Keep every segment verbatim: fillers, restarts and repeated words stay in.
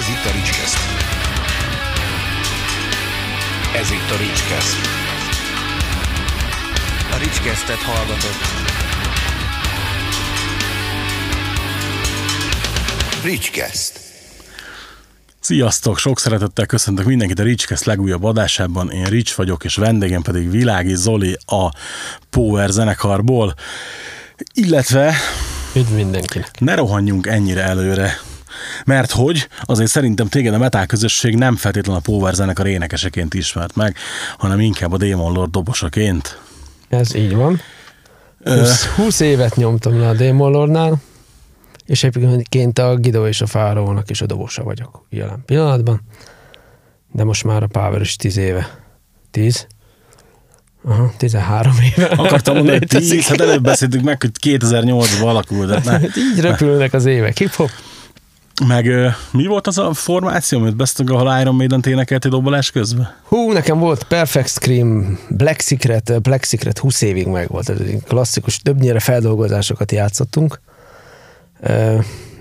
Ez itt a Ricskeszt. Ez itt a Ricskeszt. A Ricskesztet hallgatott. Ricskeszt. Sziasztok! Sok szeretettel köszöntök mindenkit a Ricskeszt legújabb adásában. Én Rics vagyok, és vendégem pedig Világi Zoli a Power zenekarból. Illetve... üdv mindenkinek! Ne rohanjunk ennyire előre, mert hogy azért szerintem téged a metal közösség nem feltétlenül a Power zenekar énekeseként ismert meg, hanem inkább a Demon Lord dobosaként. Ez így van. húsz, húsz évet nyomtam le a Demon Lordnál, és egyébként a Gido és a Pharahónak is a dobosa vagyok jelen pillanatban, de most már a Power is tíz éve. tíz? Aha, tizenhárom éve. Akartam mondani, hogy tíz, hát előbb beszéltük meg, hogy kétezer-nyolcban alakult. Hát így repülnek az évek. Hip-hop. Meg mi volt az a formáció, amit beszéltünk, ahol Iron Maiden ténekelt egy dobolás közben? Hú, nekem volt Perfect Scream, Black Secret, Black Secret húsz évig meg volt. Ez egy klasszikus, többnyire feldolgozásokat játszottunk.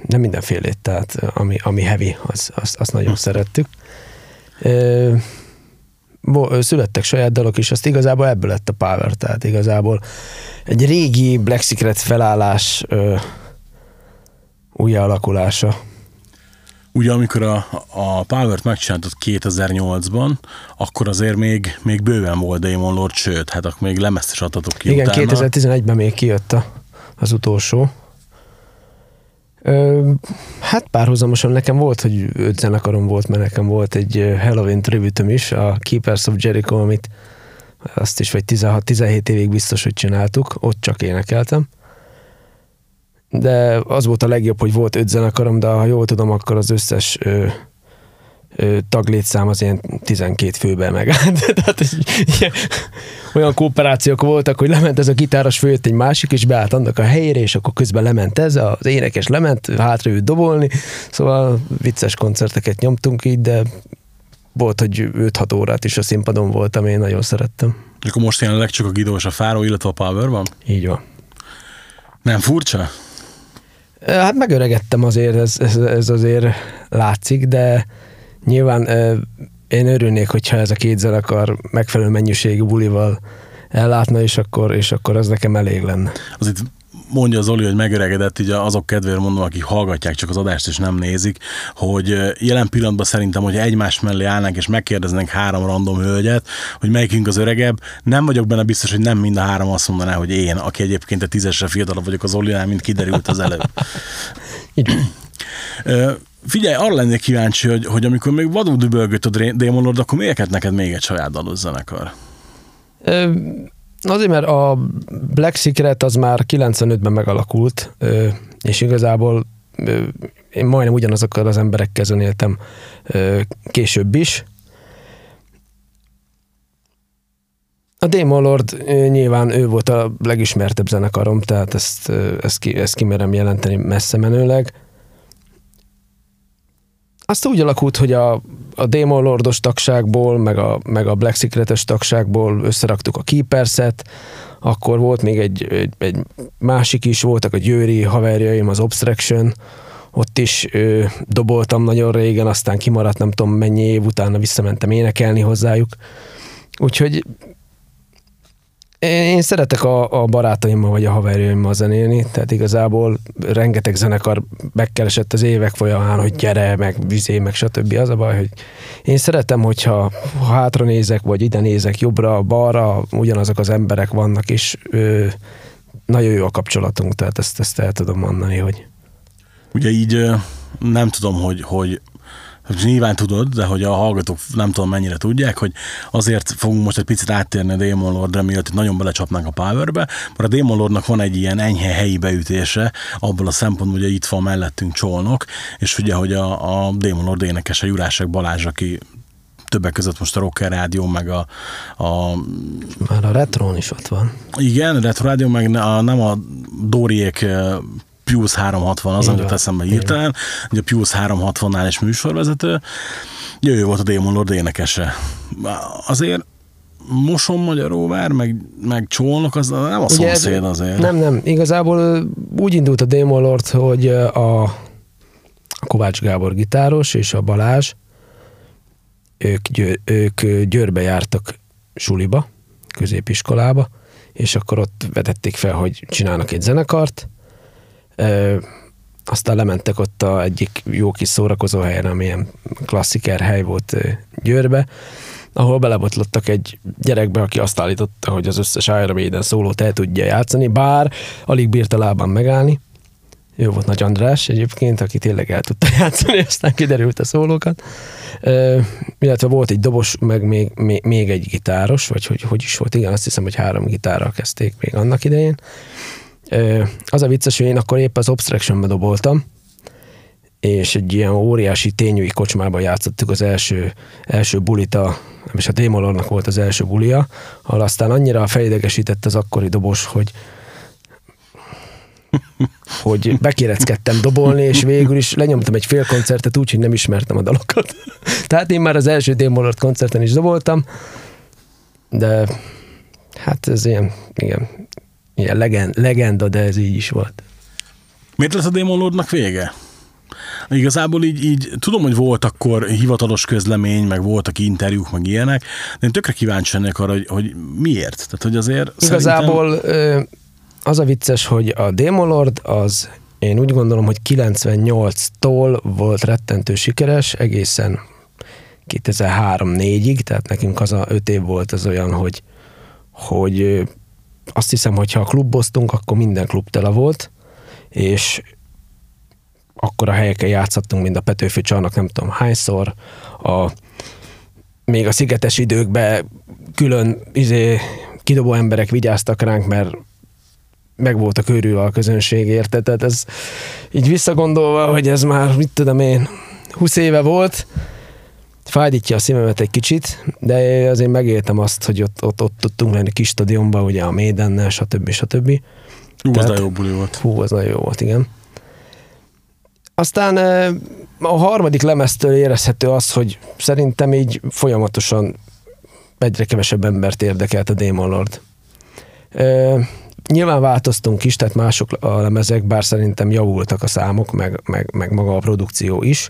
Nem mindenfélét, tehát ami, ami heavy, az, azt, azt nagyon hm. szerettük. Születtek saját dalok is, azt igazából ebből lett a Power, tehát igazából egy régi Black Secret felállás újjáalakulása. Ugye amikor a, a Powert megcsináltad kétezer-nyolcban, akkor azért még, még bőven volt Demon Lord, sőt, hát akkor még lemezt is adtatok ki. Igen, utána. kétezer-tizenegyben még kijött a, az utolsó. Ö, hát párhuzamosan nekem volt, hogy öt zenekarom volt, mert nekem volt egy Helloween tribütöm is, a Keepers of Jericho, amit azt is vagy tizenhat-tizenhét évig biztos, hogy csináltuk, ott csak énekeltem. De az volt a legjobb, hogy volt öt zenekarom, de ha jól tudom, akkor az összes ö, ö, taglétszám az ilyen tizenkét főben megállt. Tehát ilyen, olyan kooperációk voltak, hogy lement ez a gitáros, följött egy másik, és beállt annak a helyére, és akkor közben lement ez, az énekes lement, hátra jött dobolni, szóval vicces koncerteket nyomtunk így, de volt, hogy öt-hat órát is a színpadon voltam, én nagyon szerettem. Akkor most jelenleg csak a Gido és a Pharahó, illetve a Power van? Így van. Nem furcsa? Hát megöregettem azért, ez, ez, ez azért látszik, de nyilván én örülnék, hogyha ez a két zenekar megfelelő mennyiségű bulival ellátna, és akkor, és akkor ez nekem elég lenne. Az itt mondja Zoli, hogy megöregedett, így azok kedvéért mondom, akik hallgatják csak az adást és nem nézik, hogy jelen pillanatban szerintem, hogy egymás mellé állnánk és megkérdeznénk három random hölgyet, hogy melyikünk az öregebb, nem vagyok benne biztos, hogy nem mind a három azt mondaná, hogy én, aki egyébként a tízesre fiatalabb vagyok az Zolinál, mint kiderült az előbb. Figyelj, arra lennék kíváncsi, hogy, hogy amikor még vadul dübölgött a Demon Lord, akkor miért neked még egy saját dalos zenekar? Azért, mert a Black Secret az már kilencvenötben megalakult, és igazából én majdnem ugyanazokkal az emberekkel zenéltem később is. A Demon Lord nyilván ő volt a legismertebb zenekarom, tehát ezt, ezt, ki, ezt kimerem jelenteni messze menőleg. Azt úgy alakult, hogy a, a Demon Lordos tagságból, meg a, meg a Black Secretes tagságból összeraktuk a Keepers-et, akkor volt még egy, egy, egy másik is, voltak a győri haverjaim, az Obstraction, ott is ö, doboltam nagyon régen, aztán kimaradt nem tudom mennyi év, utána visszamentem énekelni hozzájuk. Úgyhogy én szeretek a, a barátaimmal vagy a haverjaimmal zenélni, tehát igazából rengeteg zenekar megkeresett az évek folyamán, hogy gyere, meg vizé, meg stb. Az a baj, hogy én szeretem, hogyha hátra nézek, vagy ide nézek, jobbra, balra, ugyanazok az emberek vannak, és ö, nagyon jó a kapcsolatunk, tehát ezt, ezt el tudom mondani, hogy... Ugye így nem tudom, hogy... hogy... nyilván tudod, de hogy a hallgatók nem tudom mennyire tudják, hogy azért fogunk most egy picit áttérni a Demon Lordra, mielőtt nagyon belecsapnánk a Powerbe, mert a Demon Lordnak van egy ilyen enyhe helyi beütése, abból a szempontból, hogy itt van mellettünk Csolnok, és ugye, hogy a, a Demon Lord énekese Júrássák Balázs, aki többek között most a Rocker Rádió, meg a... a már a Retrón is ott van. Igen, Retro Rádió, meg a, nem a Dóriék... Piusz háromszázhatvan, az, amit eszembe írtál, ugye a Piusz háromszázhatvannál is műsorvezető, ő volt a Demon Lord énekese. Azért Moson, Magyaróvár, meg, meg Csolnok, az nem a szomszéd azért. Nem, nem, igazából úgy indult a Demon Lord, hogy a Kovács Gábor gitáros és a Balázs, ők, győ, ők Győrbe jártak suliba, középiskolába, és akkor ott vetették fel, hogy csinálnak egy zenekart. Ö, aztán lementek ott a egyik jó kis szórakozó helyen, ami ilyen klassziker hely volt Győrbe, ahol belebotlottak egy gyerekbe, aki azt állította, hogy az összes Iron Maiden szólót el tudja játszani, bár alig bírta lábán megállni. Jó volt Nagy András egyébként, aki tényleg el tudta játszani, aztán kiderült a szólókat. Ö, illetve volt egy dobos, meg még, még, még egy gitáros, vagy hogy, hogy is volt, igen, azt hiszem, hogy három gitárral kezdték még annak idején. Ö, az a vicces, hogy én akkor épp az Obstractionbe doboltam, és egy ilyen óriási tényűi kocsmában játszottuk az első, első bulit, a, és a D-Mollordnak volt az első bulia, ahol aztán annyira felidegesített az akkori dobos, hogy hogy bekéreckedtem dobolni, és végül is lenyomtam egy fél koncertet úgy, hogy nem ismertem a dalokat. Tehát én már az első D-Mollard koncerten is doboltam, de hát ez ilyen, igen, ilyen legend, legenda, de ez így is volt. Miért lesz a D-Mollordnak vége? Igazából így, így tudom, hogy volt akkor hivatalos közlemény, meg voltak interjúk, meg ilyenek, de én tökre kíváncsi lennék arra, hogy, hogy miért. Tehát, hogy azért igazából szerintem... Az a vicces, hogy a Demon Lord az, én úgy gondolom, hogy kilencvennyolctól volt rettentő sikeres, egészen kétezer-három-négyig, tehát nekünk az a öt év volt az olyan, hogy, hogy azt hiszem, hogy ha klubboztunk, akkor minden klub tele volt, és akkor a helyeken játszottunk, mint a Petőfi csarnok, nem tudom hányszor, a, még a szigetes időkben külön izé, kidobó emberek vigyáztak ránk, mert meg voltak őrülve a közönség érte, tehát ez így visszagondolva, hogy ez már, mit tudom én, húsz éve volt, fájdítja a szívemet egy kicsit, de azért megéltem azt, hogy ott, ott, ott tudtunk lenni kis stadionban, ugye a Médenne, stb. stb. Hú, tehát, az jó buli volt. Hú, az nagyon jó volt, igen. Aztán a harmadik lemeztől érezhető az, hogy szerintem így folyamatosan egyre kevesebb embert érdekelt a Demon Lord. Nyilván változtunk is, tehát mások a lemezek, bár szerintem javultak a számok, meg, meg, meg maga a produkció is,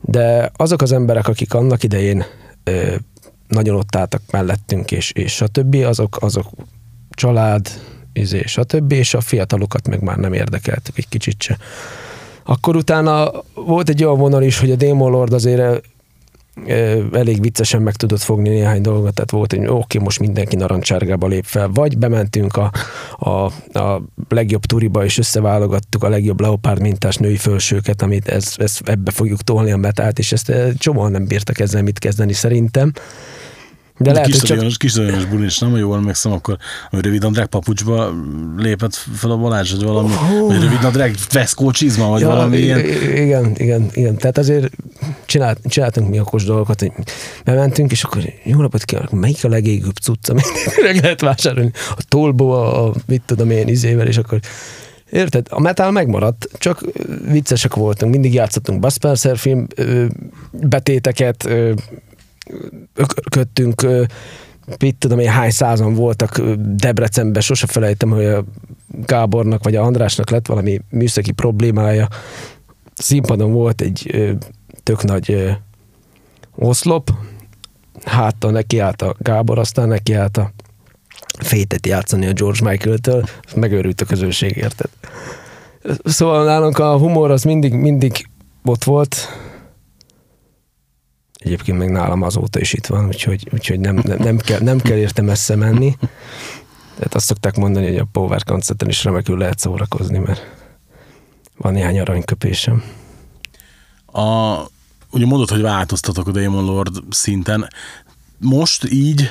de azok az emberek, akik annak idején ö, nagyon ott álltak mellettünk, és, és a többi, azok, azok család, izé, és a többi, és a fiatalokat meg már nem érdekeltük egy kicsit se. Akkor utána volt egy olyan vonal is, hogy a Demon Lord azért elég viccesen meg tudott fogni néhány dolgot, tehát volt, hogy oké, most mindenki narancsárgába lép fel, vagy bementünk a, a, a legjobb turiba, és összeválogattuk a legjobb leopárd mintás női fölsőket, amit ez, ez, ebbe fogjuk tolni a metált, és ezt csomóan nem bírtak ezzel mit kezdeni szerintem. De, De lehet, kis szadionos csak... bulis, nem? Ha jól megszem, akkor rövid nadrág papucsba lépett fel a Balázs, vagy valami, oh. vagy rövid nadrág veszkó csizma, vagy ja, valami ilyen. Igen, igen, igen. Tehát azért csinált, csináltunk mi okos dolgokat, hogy bementünk, és akkor jó napot kívánok, melyik a legégőbb cucc, amit meg lehet vásárolni? A tolból, a, a mit tudom én izével, és akkor érted? A metal megmaradt, csak viccesek voltunk. Mindig játszottunk Bud Spencer film betéteket, köttünk, mit tudom én, hány százan voltak Debrecenben, sose felejtem, hogy a Gábornak vagy a Andrásnak lett valami műszaki problémája. Színpadon volt egy tök nagy oszlop, háttal nekiállt a Gábor, aztán nekiállt a fétet játszani a George Michael-től, megőrült a közönség, érted? Szóval nálunk a humor az mindig, mindig ott volt. Egyébként meg nálam azóta is itt van, úgyhogy, úgyhogy nem, nem, nem, kell, nem kell érte messze menni. Tehát azt szokták mondani, hogy a Power koncerten is remekül lehet szórakozni, mert van néhány aranyköpésem. A, ugye mondod, hogy változtatok a Demon Lord szinten. Most így,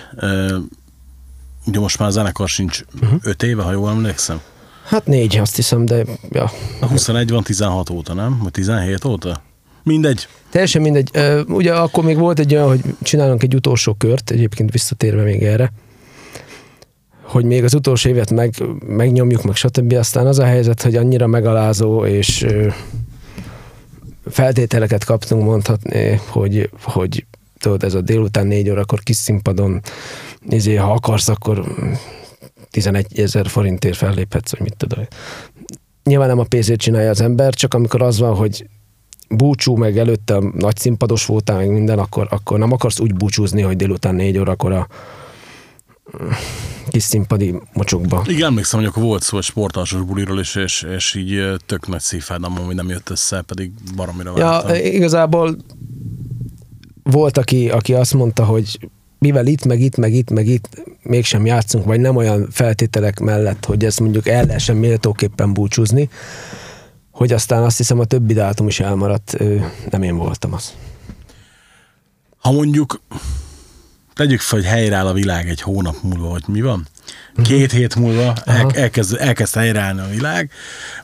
ugye most már a zenekar sincs uh-huh. öt éve, ha jól emlékszem? Hát négy, azt hiszem, de... Ja. A huszonegy van tizenhat óta, nem? Vagy tizenhét óta? Mindegy. Teljesen mindegy. Ugye akkor még volt egy olyan, hogy csinálunk egy utolsó kört, egyébként visszatérve még erre, hogy még az utolsó évet meg, megnyomjuk, meg stb. Aztán az a helyzet, hogy annyira megalázó, és feltételeket kaptunk mondhatni, hogy, hogy tudod, ez a délután négy órakor kis színpadon, izé, ha akarsz, akkor tizenegy ezer forintért felléphetsz, hogy mit tudom. Nyilván nem a pénzért csinálja az ember, csak amikor az van, hogy búcsú, meg előtte nagy színpados voltál, meg minden, akkor, akkor nem akarsz úgy búcsúzni, hogy délután négy órakor a kis színpadi mocsokba. Igen, emlékszem, hogy akkor volt szó egy sportalsos buliról, és, és, és így tök nagy szívfájdalmam, hogy nem jött össze, pedig baromira vártam. Ja, igazából volt, aki, aki azt mondta, hogy mivel itt, meg itt, meg itt, meg itt mégsem játszunk, vagy nem olyan feltételek mellett, hogy ezt mondjuk el lehessen méltóképpen búcsúzni, hogy aztán azt hiszem a többi dátum is elmaradt, nem én voltam az. Ha mondjuk tegyük fel, hogy helyreáll a világ egy hónap múlva, vagy mi van? Két hét múlva el, elkezd, elkezd helyreállni a világ.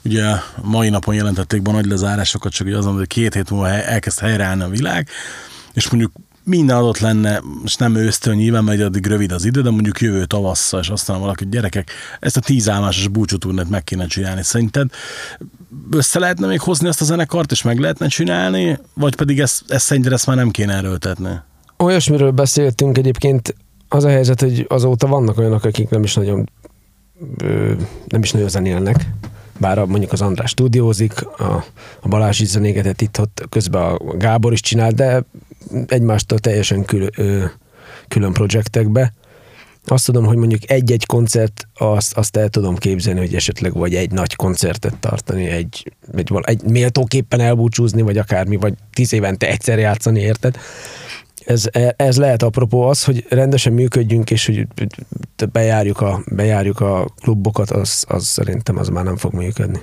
Ugye mai napon jelentették be a nagy lezárásokat, csak azon, hogy két hét múlva elkezd helyreállni a világ, és mondjuk minden adott lenne, és nem ősztől nyilván, mert addig rövid az idő, de mondjuk jövő tavasszal, és aztán valaki, hogy gyerekek, ezt a tíz álmásos búcsútúrnét meg kéne csinálni. Szerinted össze lehetne még hozni ezt a zenekart, és meg lehetne csinálni, vagy pedig ezt, ezt szerinted ezt már nem kéne erőltetni? Olyasmiről beszéltünk egyébként, az a helyzet, hogy azóta vannak olyanok, akik nem is nagyon, nem is nagyon zenélnek. Bár mondjuk az András stúdiózik, a, a Balázs is zenégetett itt-ott, közben a Gábor is csinál, de egymástól teljesen kül, ö, külön projektekbe. Azt tudom, hogy mondjuk egy-egy koncert, azt, azt el tudom képzelni, hogy esetleg vagy egy nagy koncertet tartani, egy, egy, egy méltóképpen elbúcsúzni, vagy akármi, vagy tíz évente egyszer játszani, érted? Ez, ez lehet apropó az, hogy rendesen működjünk, és hogy bejárjuk a, bejárjuk a klubokat, az, az szerintem az már nem fog működni.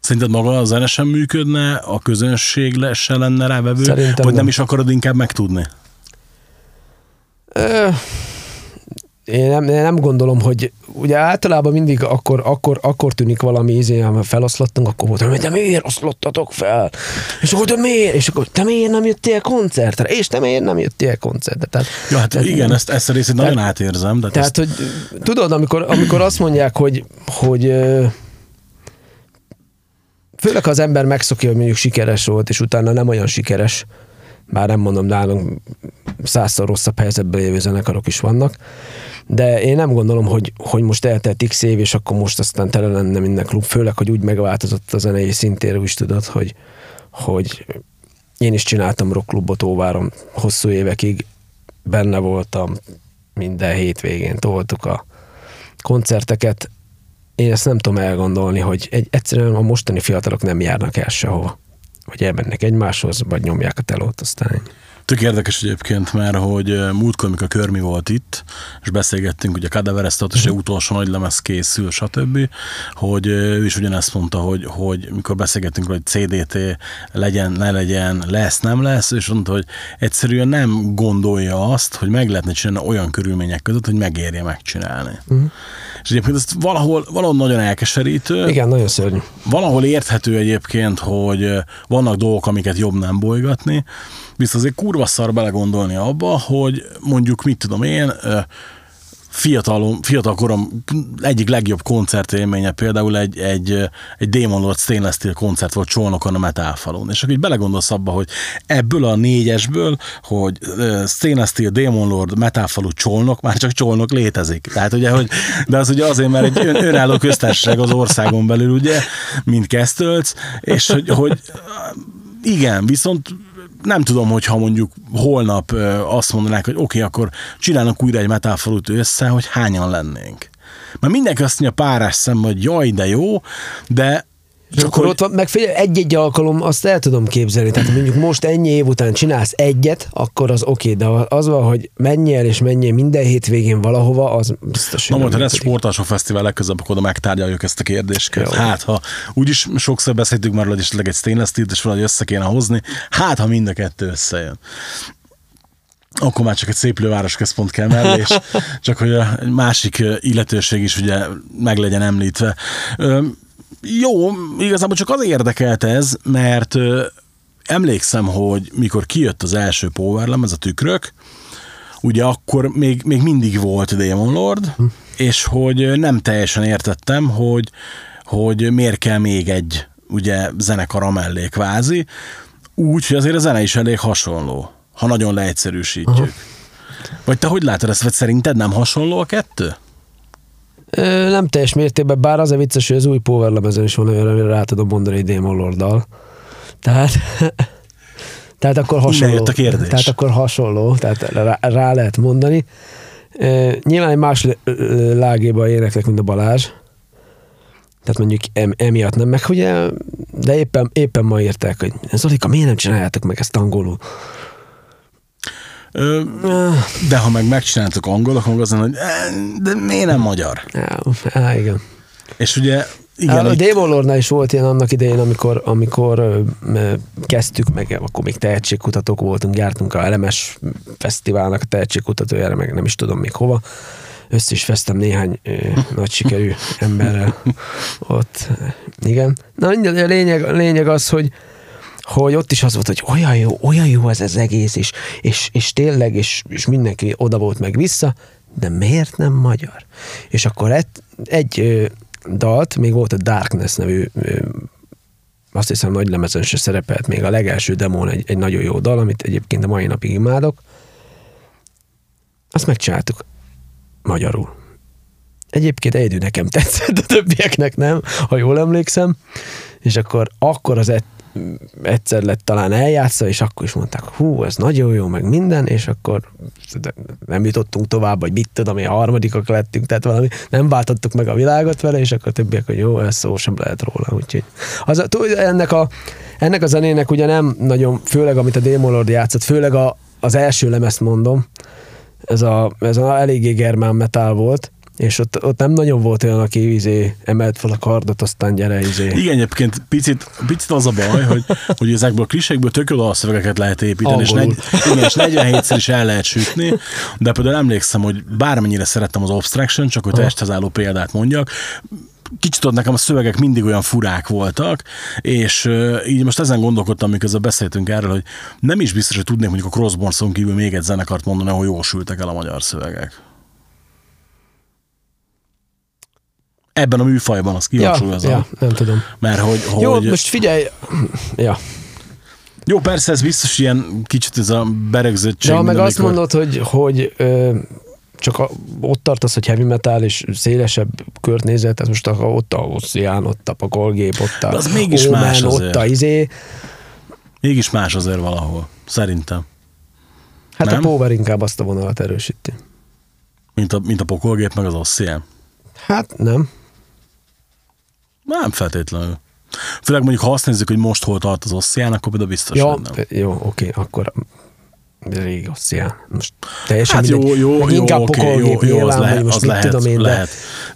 Szerinted maga a zene sem működne, a közönség se lenne rávevő, szerintem vagy nem, nem is akarod inkább megtudni? Én nem, én nem gondolom, hogy ugye általában mindig akkor, akkor, akkor tűnik valami ízé, ha feloszlattunk, akkor volt, hogy de miért oszlottatok fel? És akkor, de miért? És akkor, te miért nem jöttél koncertre? És te miért nem jöttél koncertre? Tehát, ja, hát tehát, igen, ezt, ezt a részét tehát, nagyon átérzem. De tehát, ezt... hogy tudod, amikor, amikor azt mondják, hogy, hogy főleg ha az ember megszokja, hogy mondjuk sikeres volt, és utána nem olyan sikeres, bár nem mondom, nálunk százszor rosszabb helyzetben lévő zenekarok is vannak, de én nem gondolom, hogy, hogy most eltelt x év, és akkor most aztán tele lenne minden klub, főleg, hogy úgy megváltozott a zenei szintéről is, tudod, hogy, hogy én is csináltam rockklubot Óváron hosszú évekig, benne voltam minden hétvégén, toltuk a koncerteket, én ezt nem tudom elgondolni, hogy egy, egyszerűen a mostani fiatalok nem járnak el sehova, vagy elmennek egymáshoz, vagy nyomják a telót aztán. Tök érdekes egyébként már, hogy múltkor, amikor Körmi volt itt, és beszélgettünk, ugye a Kadaveres Status, uh-huh. utolsó nagy lemez készül, stb., hogy ő is ugyanezt mondta, hogy, hogy mikor beszélgettünk, hogy cé dé té legyen, ne legyen, lesz, nem lesz, és mondta, hogy egyszerűen nem gondolja azt, hogy meg lehetne csinálni olyan körülmények között, hogy megérje megcsinálni. Uh-huh. És egyébként ezt valahol, valahol nagyon elkeserítő. Igen, nagyon szörnyű. Valahol érthető egyébként, hogy vannak dolgok, amiket jobb nem bolygatni, viszont azért kurva szar belegondolni abba, hogy mondjuk, mit tudom én, fiatalom, fiatal korom egyik legjobb koncertélménye például egy, egy, egy Demon Lord Stainless Steel koncert volt Csolnokon a Metálfalon. És akkor így belegondolsz abba, hogy ebből a négyesből, hogy Stainless Steel, Demon Lord, Metálfalú, Csolnok, már csak Csolnok létezik. Tehát ugye, hogy, de az ugye azért, mert egy ön, önálló köztársaság az országon belül, ugye, mint Kesztölc, és hogy, hogy igen, viszont nem tudom, hogyha mondjuk holnap azt mondanák, hogy oké, okay, akkor csinálnak újra egy Metálfalut össze, hogy hányan lennénk. Mert mindenki azt mondja párás szemben, hogy jaj, de jó, de csak akkor hogy... ott van, meg figyelj, egy-egy alkalom, azt el tudom képzelni. Tehát mondjuk most ennyi év után csinálsz egyet, akkor az oké, okay, de az van, hogy menj el és menjél minden hétvégén valahova, az biztos. Na most, ha lesz sportalsó fesztivál, legközelebb akkor megtárgyaljuk ezt a kérdéskört. Hát, ha úgyis sokszor beszéltük már, hogy esetleg egy Stainless Steel-t és valahogy össze kéne hozni, hát, ha mind a kettő összejön. Akkor már csak egy szép lővárosközpont kell mellé, és csak hogy a másik illetőség is ugye meg legyen említve. Jó, igazából csak az érdekelt ez, mert ö, emlékszem, hogy mikor kijött az első Power lemez, a Tükrök, ugye akkor még, még mindig volt Demon Lord, hm. és hogy nem teljesen értettem, hogy, hogy miért kell még egy ugye, zenekara mellé kvázi, úgy, hogy azért a zene is elég hasonló, ha nagyon leegyszerűsítjük. Aha. Vagy te hogy látod ezt, vagy szerinted nem hasonló a kettő? Nem teljes mértékben, bár az a vicces, hogy az új Power lemezen is van, amire rá tudom mondani Demon Lorddal. Tehát, tehát akkor hasonló. Innen jött a kérdés. Tehát akkor hasonló, tehát rá, rá lehet mondani. E, nyilván egy más lágéban éneklek, mint a Balázs. Tehát mondjuk em, emiatt nem meg, ugye, de éppen, éppen ma írták, hogy Zolika, miért nem csináljátok meg ezt angolul? Ö, de ha meg megcsináltuk angolok, akkor azt mondom, hogy de miért nem magyar? Á, igen. És ugye igen, a Demon Lordnál is volt ilyen annak idején, amikor, amikor kezdtük meg, akkor még tehetségkutatók voltunk, jártunk a Elemes Fesztiválnak a tehetségkutatójára, meg nem is tudom még hova. Össze is vesztem néhány ö, nagy sikerű emberrel ott. Igen. Na, a lényeg, a lényeg az, hogy, hogy ott is az volt, hogy olyan jó, olyan jó ez az egész, és, és, és tényleg, és, és mindenki oda volt meg vissza, de miért nem magyar? És akkor egy, egy ö, dalt, még volt a Darkness nevű, ö, azt hiszem nagy lemezen se szerepelt, még a legelső demón egy, egy nagyon jó dal, amit egyébként a mai napig imádok. Azt megcsináltuk magyarul. Egyébként egyedül nekem tetszett, a többieknek nem, ha jól emlékszem. És akkor, akkor az et, egyszer lett talán eljátszva, és akkor is mondták, hú, ez nagyon jó, meg minden, és akkor nem jutottunk tovább, vagy mit tudom, mi a harmadikak lettünk, tehát valami, nem váltottuk meg a világot vele, és akkor a többiek, hogy jó, ez szó sem lehet róla. Úgyhogy az, ennek, a, ennek a zenének ugye nem nagyon, főleg amit a Demon Lord játszott, főleg a, az első lemezt mondom, ez a, ez a eléggé germán metál volt, és ott, ott nem nagyon volt olyan, aki izé, emelt fel a kardot, aztán gyere izé. Igen, egyébként picit, picit az a baj, hogy, hogy ezekből a klisékből tök jól a szövegeket lehet építeni, és, negy, igen, és negyvenhétszer is el lehet sütni, de például emlékszem, hogy bármennyire szerettem az Obstraction, csak hogy testhez álló példát mondjak, kicsit ott nekem a szövegek mindig olyan furák voltak, és uh, így most ezen gondolkodtam, miközben beszéltünk erről, hogy nem is biztos, hogy tudnék mondjuk a Crossborn-szón kívül még egy zenekart mondani, ahol jósültek el a magyar szövegek. Ebben a műfajban az kihangsúlyozom. Ja, ja, nem tudom. Mert hogy... hogy... Jó, most figyelj! Ja. Jó, persze ez biztos ilyen kicsit ez a beregzöttség. Ja, meg azt mikor... mondod, hogy... hogy ö... csak a, ott tartasz, hogy heavy metal és szélesebb kört nézel, tehát most a, ott a Ossian, ott a Pokolgép, ott a Omen, ott a izé. Mégis más azért valahol, szerintem. Hát nem? A Power inkább azt a vonalat erősíti. Mint a, mint a Pokolgép, meg az Ossian? Hát nem. Nem feltétlenül. Főleg mondjuk, ha azt nézzük, hogy most hol tart az Ossian, akkor például biztos, ja, hogy nem. Jó, oké, akkor... Rég Ossian. Most teljesen hát mindegy. Jó, jó, jó, inkább okay, Pokolgép jó, nyilván, lehet, most mit lehet, tudom én, lehet.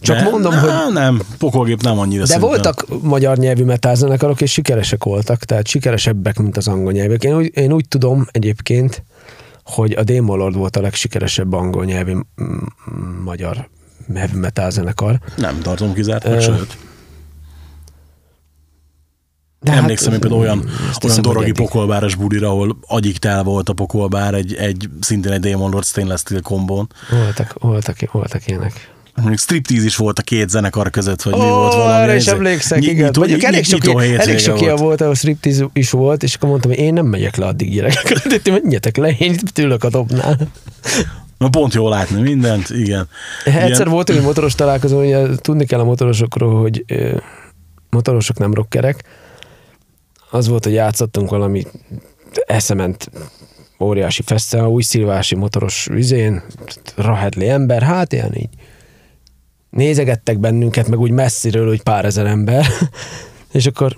De csak de, mondom, ne, hogy... Nem, Pokolgép nem annyira de szinten. Voltak magyar nyelvű metálzenekarok, és sikeresek voltak, tehát sikeresebbek, mint az angol nyelvek. Én, én úgy tudom egyébként, hogy a Demon Lord volt a legsikeresebb angol nyelvű magyar heavy metálzenekar. Nem tartom kizártnak, sőt. De emlékszem, hát, én például olyan, olyan dorogi pokolbáros bulira, ahol agyig tel volt a pokolbár, egy, egy, szintén egy Demon Lord Stainless Steel kombón. Voltak, voltak, voltak ilyenek. Mondjuk striptease is volt a két zenekar között, hogy oh, mi volt valami. Arra is emlékszem, igen. Mondjuk elég sok ilyen volt, ahol striptease is volt, és akkor mondtam, hogy én nem megyek le addig gyerekeket, de menjetek le, én tőlök a dobnál. Na pont jól látni mindent, igen. Egyszer volt egy motoros találkozó, ugye tudni kell a motorosokról, hogy motorosok nem rockerek. Az volt, hogy játszottunk valami eszement óriási fesztivál, új szilvási motoros üzén, rahedli ember, hát ilyen így nézegettek bennünket, meg úgy messziről, hogy pár ezer ember, és akkor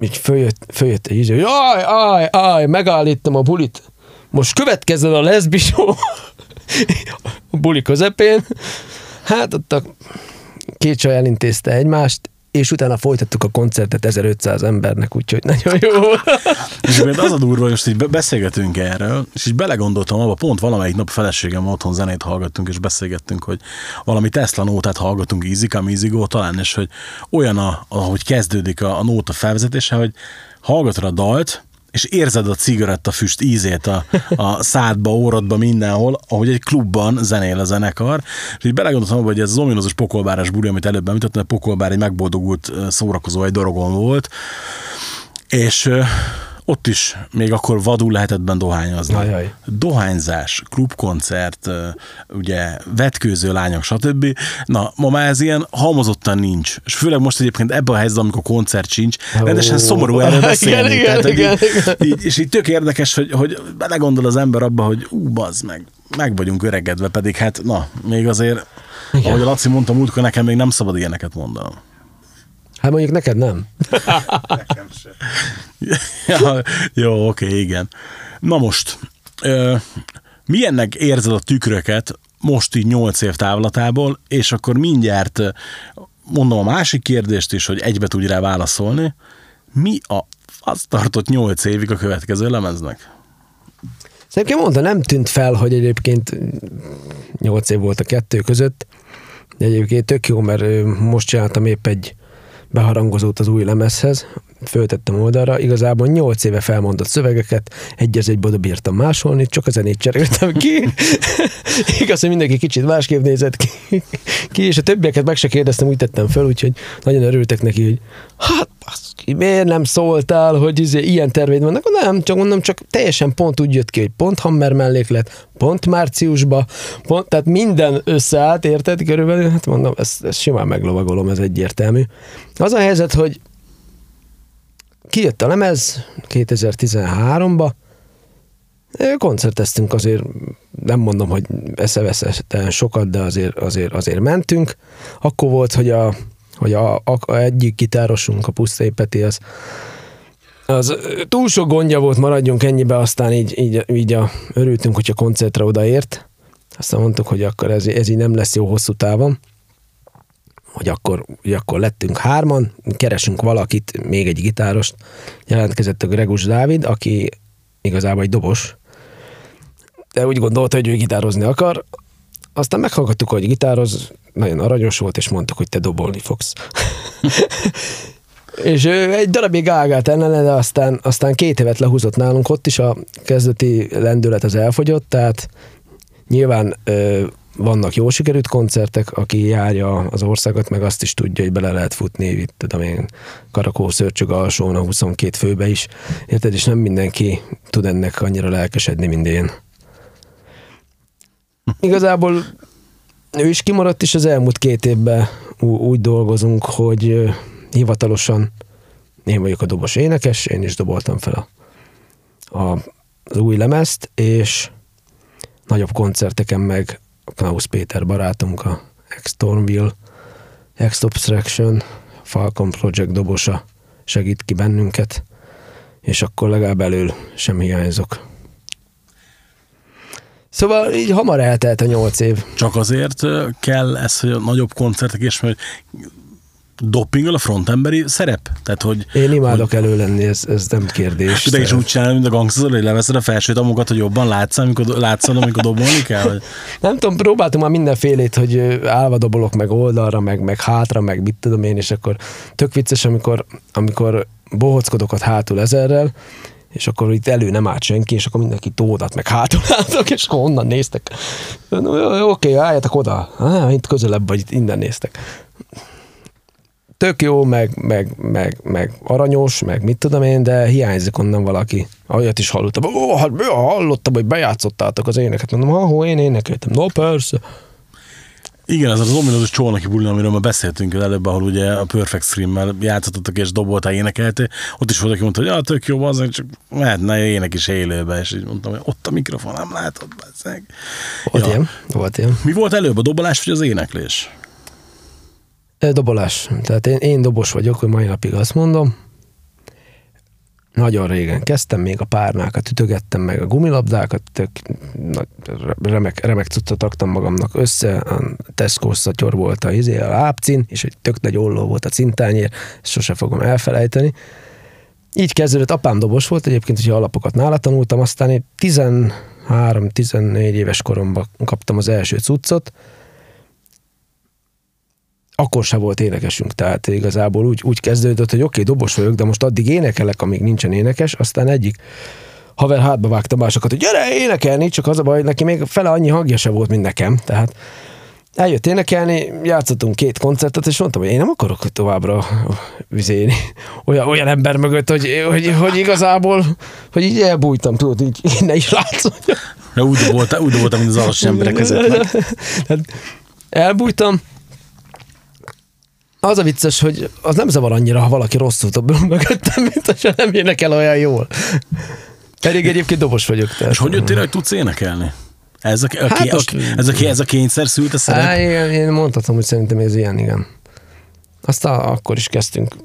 így följött, följött egy izé, hogy aj, aj, aj, megállítom a bulit, most következzen a leszbisó a buli közepén, hát ott a két csaj elintézte egymást, és utána folytattuk a koncertet ezerötszáz embernek, úgyhogy nagyon jó. És az a durva, hogy most így beszélgetünk erről, és így belegondoltam abba, pont valamelyik nap feleségem otthon zenét hallgattunk, és beszélgettünk, hogy valami Tesla nótát hallgatunk, Ízikám Ízigó talán, és hogy olyan, a, ahogy kezdődik a, a nóta felvezetése, hogy hallgatod a dalt, és érzed a cigarettafüst ízét a, a szádba, órodba, mindenhol, ahogy egy klubban zenél a zenekar. És így belegondoltam abba, hogy ez az ominózus pokolbáros buli, amit előbb említettem, a pokolbár egy megboldogult szórakozó, egy dorogon volt. És Ott is még akkor vadul lehetett benn dohányozni. Ajaj. Dohányzás, klubkoncert, ugye vetkőző lányok, stb. Na, ma már ez ilyen halmozottan nincs. És főleg most egyébként ebben a helyzetben, amikor koncert sincs, oh. rendesen szomorú erről beszélni. Igen, tehát, igen, így, igen. Így, és így tök érdekes, hogy, hogy belegondol az ember abba, hogy ú, bazd meg, meg vagyunk öregedve, pedig hát na, még azért, igen. ahogy a Laci mondta múltkor, nekem még nem szabad ilyeneket mondanom. Hát mondjuk neked nem. Nekem sem. Ja, jó, oké, okay, igen. Na most, ö, milyennek érzed a tükröket most így nyolc év távlatából, és akkor mindjárt mondom a másik kérdést is, hogy egybe tudj rá válaszolni. Mi a fasz tartott nyolc évig a következő lemeznek? Szerintem mondta, nem tűnt fel, hogy egyébként nyolc év volt a kettő között. Egyébként tök jó, mert most csináltam épp egy beharangozót az új lemezhez, föltettem oldalra, igazából nyolc éve felmondott szövegeket, egy az egybe oda bírtam másolni, csak a zenét cseréltem ki. Igaz, hogy mindenki kicsit másképp nézett ki, ki, és a többieket meg se kérdeztem, úgy tettem föl, úgyhogy nagyon örültek neki, hogy hát, baszki, miért nem szóltál, hogy izé, ilyen terveid vannak? Nem, csak mondom, csak teljesen pont úgy jött ki, hogy pont Hammer melléklet, pont márciusba, pont, tehát minden összeállt, érted? Körülbelül, hát mondom, ezt, ezt simán meglovagolom, ez egyértelmű. Az a helyzet, hogy kijött a lemez kétezer-tizenháromba, koncerteztünk azért, nem mondom, hogy eszeveszeten sokat, de azért, azért, azért mentünk. Akkor volt, hogy a, hogy a, a egyik gitárosunk, a Pusztai Peti, az, az túl sok gondja volt, maradjunk ennyibe, aztán így, így, így a, örültünk, hogy a koncertre odaért. Aztán mondtuk, hogy akkor ez, ez így nem lesz jó hosszú távon. Hogy akkor, hogy akkor lettünk hárman, keresünk valakit, még egy gitárost, jelentkezett a Gregus Dávid, aki igazából egy dobos, de úgy gondolta, hogy ő gitározni akar, aztán meghallgattuk, hogy gitároz, nagyon aranyos volt, és mondtuk, hogy te dobolni fogsz. És egy darabig ágált ellene, de aztán, aztán két évet lehúzott nálunk, ott is a kezdeti lendület az elfogyott, tehát nyilván ö, vannak jó sikerült koncertek, aki járja az országot, meg azt is tudja, hogy bele lehet futni, itt tudom én, Karakó, Szörcsög alsón a huszonkét főbe is, érted, és nem mindenki tud ennek annyira lelkesedni, mint én. Igazából ő is kimaradt, és az elmúlt két évben úgy dolgozunk, hogy hivatalosan én vagyok a dobos énekes, én is doboltam fel a, a, az új lemezt, és nagyobb koncerteken meg Klausz Péter barátunk, a X-Tornville, Obstraction, Falcon Project dobosa segít ki bennünket, és akkor legalább elől sem hiányzok. Szóval így hamar eltelt a nyolc év. Csak azért kell ez, hogy a nagyobb koncertek, és mert doppingol a frontemberi szerep? Tehát, hogy, én imádok hogy... elő lenni, ez, ez nem kérdés. De is úgy csinálni, mint a gangster, hogy leveszed a felső tamokat, hogy jobban látsz, amikor, amikor dobolni kell? Vagy... Nem tudom, próbáltam már mindenfélét, hogy állva dobolok, meg oldalra, meg, meg hátra, meg mit tudom én, és akkor tök vicces, amikor, amikor bohockodok ott hátul ezerrel, és akkor itt elő nem állt senki, és akkor mindenki tódat, meg hátul álltak, és akkor onnan néztek. Oké, álljatok oda, ah, itt közelebb vagy, innen néztek. Tök jó, meg, meg, meg, meg aranyos, meg mit tudom én, de hiányzik onnan valaki. Olyat is hallottam, ó, hát hallottam, hogy bejátszottátok az éneket. Mondom, ahó, én énekeltem. No, persze. Igen, ez az ominózus csónaki bulin, amiről már beszéltünk előbb, ahol ugye a Perfect Scream-mel játszottatok és doboltál, énekeltél. Ott is volt, aki mondta, hogy ja, tök jó, az, csak mehetne ének is élőbe. És így mondtam, hogy ott a mikrofon, nem látod, bazzeg. Volt ja. ilyen, volt ilyen. Mi volt előbb, a dobolás vagy az éneklés? Dobolás. Tehát én, én dobos vagyok, hogy mai napig azt mondom. Nagyon régen kezdtem, még a párnákat ütögettem, meg a gumilabdákat, tök nagy, remek, remek cuccot raktam magamnak össze, a Tesco szatyor volt a, izé, a lábcin, és egy tök nagy olló volt a cintányér, ezt sose fogom elfelejteni. Így kezdődött, apám dobos volt egyébként, hogyha alapokat nála tanultam, aztán én tizenhárom-tizennégy éves koromban kaptam az első cuccot, akkor sem volt énekesünk, tehát igazából úgy, úgy kezdődött, hogy oké, okay, dobos vagyok, de most addig énekelek, amíg nincsen énekes, aztán egyik haver hátba vágta másokat, hogy gyere énekelni, csak az a baj, neki még fele annyi hangja se volt, mint nekem, tehát eljött énekelni, játszottunk két koncertet, és mondtam, hogy én nem akarok továbbra vizélni olyan, olyan ember mögött, hogy, hogy, hogy igazából, hogy így elbújtam, tudod, így ne is látszódjon. Úgy voltam, úgy voltam, mint az alacsony emberek között. Elbújtam. Az a vicces, hogy az nem zavar annyira, ha valaki rosszul több mögöttem, mint ha nem énekel olyan jól. Pedig egyébként dobos vagyok. Tehát. És hogy jöttél, hogy tudsz énekelni? Ez a, a, hát a, ez, a, ez a kényszer szült a szerep? Á, igen, én mondhatom, hogy szerintem ez ilyen, igen. Aztán akkor is kezdtünk.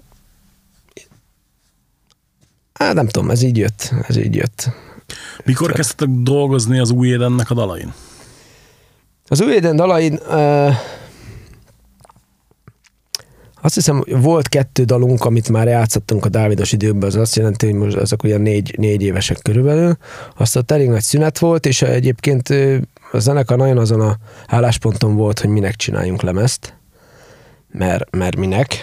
Hát nem tudom, ez így jött. Ez így jött. Mikor tehát kezdtetek dolgozni az új Édennek a dalain? Az új Éden dalain... Uh, Azt hiszem, volt kettő dalunk, amit már játszottunk a Dávidos időkben, az azt jelenti, hogy most ezek olyan négy, négy évesek körülbelül. Azt a elég nagy szünet volt, és egyébként a zenekar nagyon azon a állásponton volt, hogy minek csináljunk lemezt, mert, mert minek.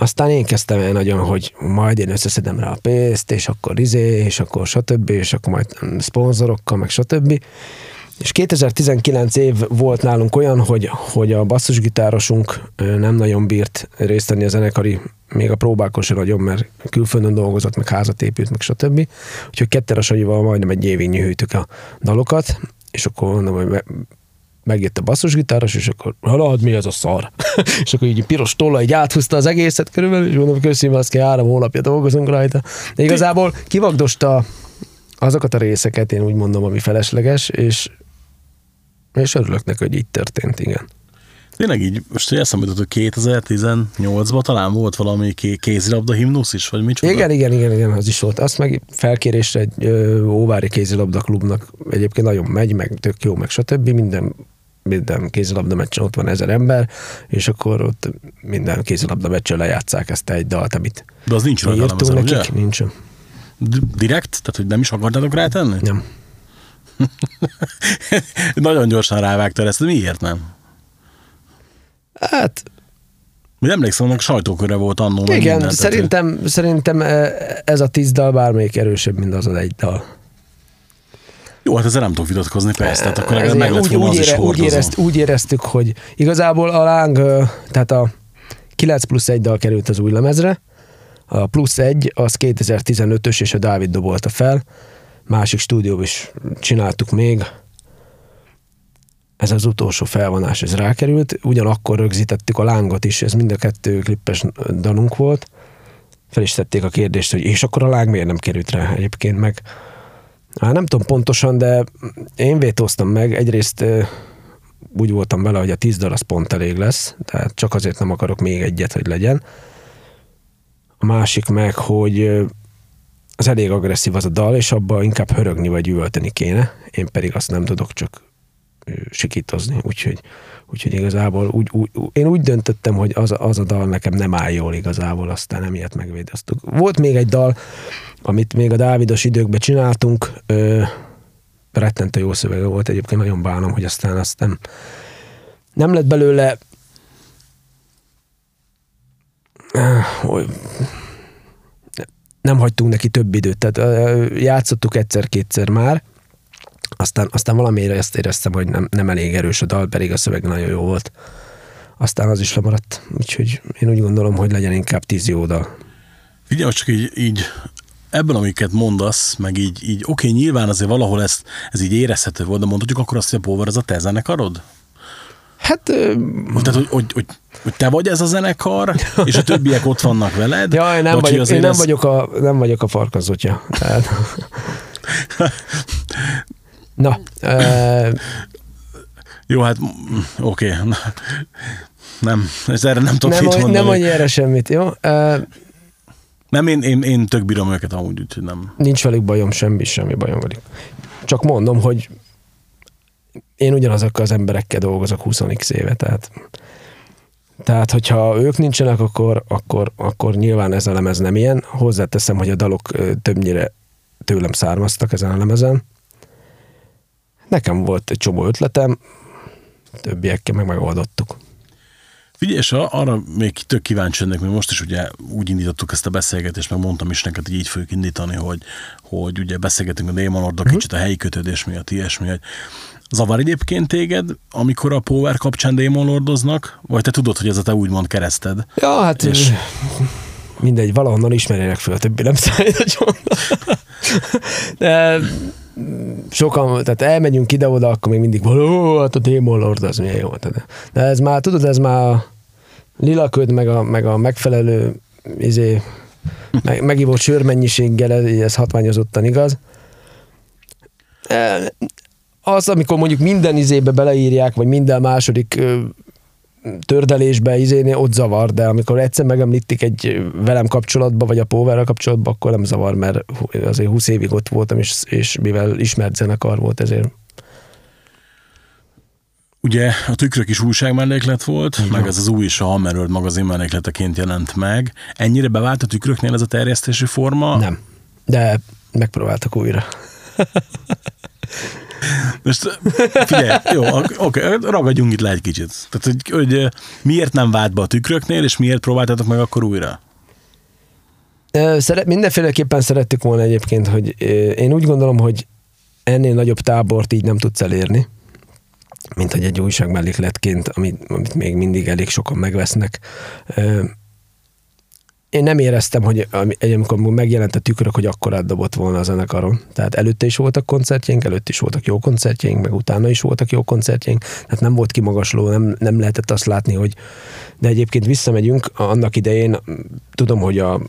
Aztán én kezdtem el nagyon, hogy majd én összeszedem rá a pénzt, és akkor izé, és akkor stb., és akkor majd szponzorokkal, meg stb., és kétezer-tizenkilenc év volt nálunk olyan, hogy, hogy a basszusgitárosunk nem nagyon bírt részt venni a zenekari, még a próbákon sem nagyon, mert külföldön dolgozott, meg házat épült, meg stb. Úgyhogy ketteres annyival majdnem egy évig nyűjtük a dalokat, és akkor mondom, hogy megjött a basszusgitáros, és akkor halad, mi ez a szar? És akkor így piros tolla, így áthúzta az egészet körülbelül, és mondom, köszönöm, azt kell, három hónapja dolgozunk rajta. De igazából kivagdosta azokat a részeket, én úgy mondom, ami felesleges, és és örülök neki, hogy így történt, igen. Tényleg így, most eszembe jutott, hogy kétezer-tizennyolcban talán volt valami kézilabda himnusz is, vagy micsoda? Igen, igen, igen, igen, az is volt. Azt meg felkérésre egy ö, óvári kézilabda klubnak egyébként nagyon megy, meg tök jó, meg stb. Minden, minden kézilabda meccsen ott van ezer ember, és akkor ott minden kézilabda meccsen lejátszák ezt egy dalt, amit de az nincs írtunk nekik. Nincs. Direkt? Tehát, hogy nem is akartátok rátenni? Nem. Nagyon gyorsan rávágtál ezt, de miért nem? Hát... Még emlékszem, annak sajtóköre volt annó. Igen, szerintem, szerintem ez a tíz dal bármelyik erősebb, mint az az egy dal. Jó, hát ezzel nem tudok vitatkozni, persze, tehát akkor legalább meg lett volna az is hordozó. Úgy éreztük, hogy igazából a láng, tehát a kilenc plusz egy dal került az új lemezre, a plusz egy az kétezer-tizenötös, és a Dávid dobolta fel, másik stúdióban is csináltuk még. Ez az utolsó felvonás, ez rákerült. Ugyanakkor rögzítettük a lángot is, ez mind a kettő klippes dalunk volt. Fel is tették a kérdést, hogy és akkor a láng miért nem került rá egyébként meg? Hát nem tudom pontosan, de én vétóztam meg. Egyrészt úgy voltam vele, hogy a tíz dal az pont elég lesz, tehát csak azért nem akarok még egyet, hogy legyen. A másik meg, hogy az elég agresszív az a dal, és abban inkább hörögni vagy üvölteni kéne, én pedig azt nem tudok csak sikítozni, úgyhogy, úgyhogy igazából úgy, úgy, én úgy döntöttem, hogy az, az a dal nekem nem áll jól igazából, aztán emiatt megvédeztük. Volt még egy dal, amit még a Dávidos időkben csináltunk, ö, rettentő jó szövege volt, egyébként nagyon bánom, hogy aztán azt nem, nem lett belőle hogy nem hagytunk neki több időt, tehát játszottuk egyszer-kétszer már, aztán, aztán valamire ezt éreztem, hogy nem, nem elég erős a dal, pedig a szöveg nagyon jó volt. Aztán az is lemaradt, úgyhogy én úgy gondolom, hogy legyen inkább tíz jó dal. Figyelj, csak így, így ebben, amiket mondasz, meg így, így oké, nyilván azért valahol ezt, ez így érezhető volt, de mondhatjuk akkor azt, hogy a Power az a te zenekarod? Hát... Tehát, hogy, hogy, hogy, hogy te vagy ez a zenekar, és a többiek ott vannak veled. Jaj, nem vagyok, én nem, ez... vagyok a, nem vagyok a farkazotja. Tehát... Na. E... Jó, hát oké. Okay. Nem, ez erre nem tudok mit mondani. Nem annyira semmit, jó? E... Nem, én, én, én tök bírom őket amúgy, úgyhogy nem. Nincs velük bajom, semmi, semmi bajom velük. Csak mondom, hogy én ugyanazokkal az emberekkel dolgozok húsz x éve, tehát, tehát hogyha ők nincsenek, akkor, akkor, akkor nyilván ez a lemez nem ilyen. Hozzáteszem, hogy a dalok többnyire tőlem származtak ezen a lemezen. Nekem volt egy csomó ötletem, többiekkel meg megoldottuk. Figyelj, és arra még tök kíváncsi ennek, mert most is ugye úgy indítottuk ezt a beszélgetést, meg mondtam is neked, hogy így fogjuk indítani, hogy, hogy ugye beszélgetünk a D-Mollard-dal, uh-huh. kicsit a helyi kötődés miatt, ilyesmi, hogy Zavar egyébként téged, amikor a Power kapcsán Demon Lordoznak, vagy te tudod, hogy ez a te úgymond kereszted? Ja, hát és... mindegy, valahonnan ismerjenek föl, a többi nem számít, hogy mondom. De sokan, tehát elmegyünk ide-oda, akkor még mindig való, hát a Demon Lord az milyen jó. De ez már, tudod, ez már a lilaköd, meg a, meg a megfelelő izé, meg, megívott sörmennyiséggel, ez hatványozottan igaz. Az, amikor mondjuk minden izébe beleírják, vagy minden második tördelésbe izénél, ott zavar, de amikor egyszer megemlítik egy velem kapcsolatba, vagy a Powerrel kapcsolatba, akkor nem zavar, mert azért húsz évig ott voltam, és, és mivel ismert zenekar volt, ezért. Ugye a Tükrök is újságmelléklet volt, igen, meg ez az új is a Hammer World magazin mellékleteként jelent meg. Ennyire bevált a Tükröknél ez a terjesztési forma? Nem, de megpróbáltak újra. Most figyelj, jó, oké, ragadjunk itt le egy kicsit. Tehát, hogy, hogy miért nem vált be a Tükröknél, és miért próbáltatok meg akkor újra? Szeret, mindenféleképpen szerettük volna egyébként, hogy én úgy gondolom, hogy ennél nagyobb tábort így nem tudsz elérni, mint hogy egy újság mellékletként, amit, amit még mindig elég sokan megvesznek. Én nem éreztem, hogy amikor megjelent a Tükrök, hogy akkor átdobott volna a zenekaron. Tehát előtte is voltak koncertjeink, előtt is voltak jó koncertjeink, meg utána is voltak jó koncertjeink. Tehát nem volt kimagasló, nem, nem lehetett azt látni, hogy... De egyébként visszamegyünk, annak idején tudom, hogy a,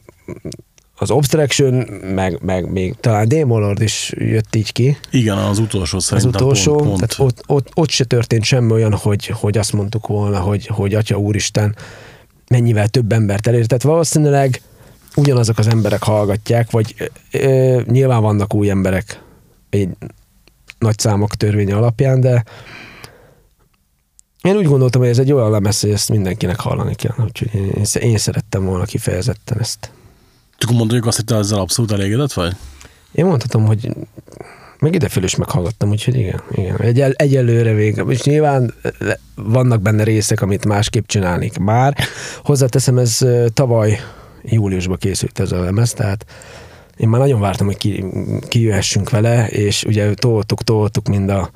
az Obstraction, meg, meg még talán D-Mollard Lord is jött így ki. Igen, az utolsó szerintem. Az utolsó, pont, pont. Tehát ott, ott, ott se történt semmi olyan, hogy, hogy azt mondtuk volna, hogy, hogy Atya Úristen, mennyivel több embert elér. Tehát valószínűleg ugyanazok az emberek hallgatják, vagy ö, nyilván vannak új emberek egy nagy számok törvénye alapján, de én úgy gondoltam, hogy ez egy olyan lemez, hogy ezt mindenkinek hallani kell. Úgyhogy én, én szerettem volna kifejezetten ezt. Csak mondjuk azt, hogy te ezzel abszolút elégedett vagy? Én mondhatom, hogy meg idefél is meghallgattam, úgyhogy igen. igen. Egy, egyelőre végre. És nyilván vannak benne részek, amit másképp csinálnék már. Hozzáteszem, ez tavaly júliusban készült ez a lemez, tehát én már nagyon vártam, hogy ki, kijöhessünk vele, és ugye toltuk, toltuk, mind a,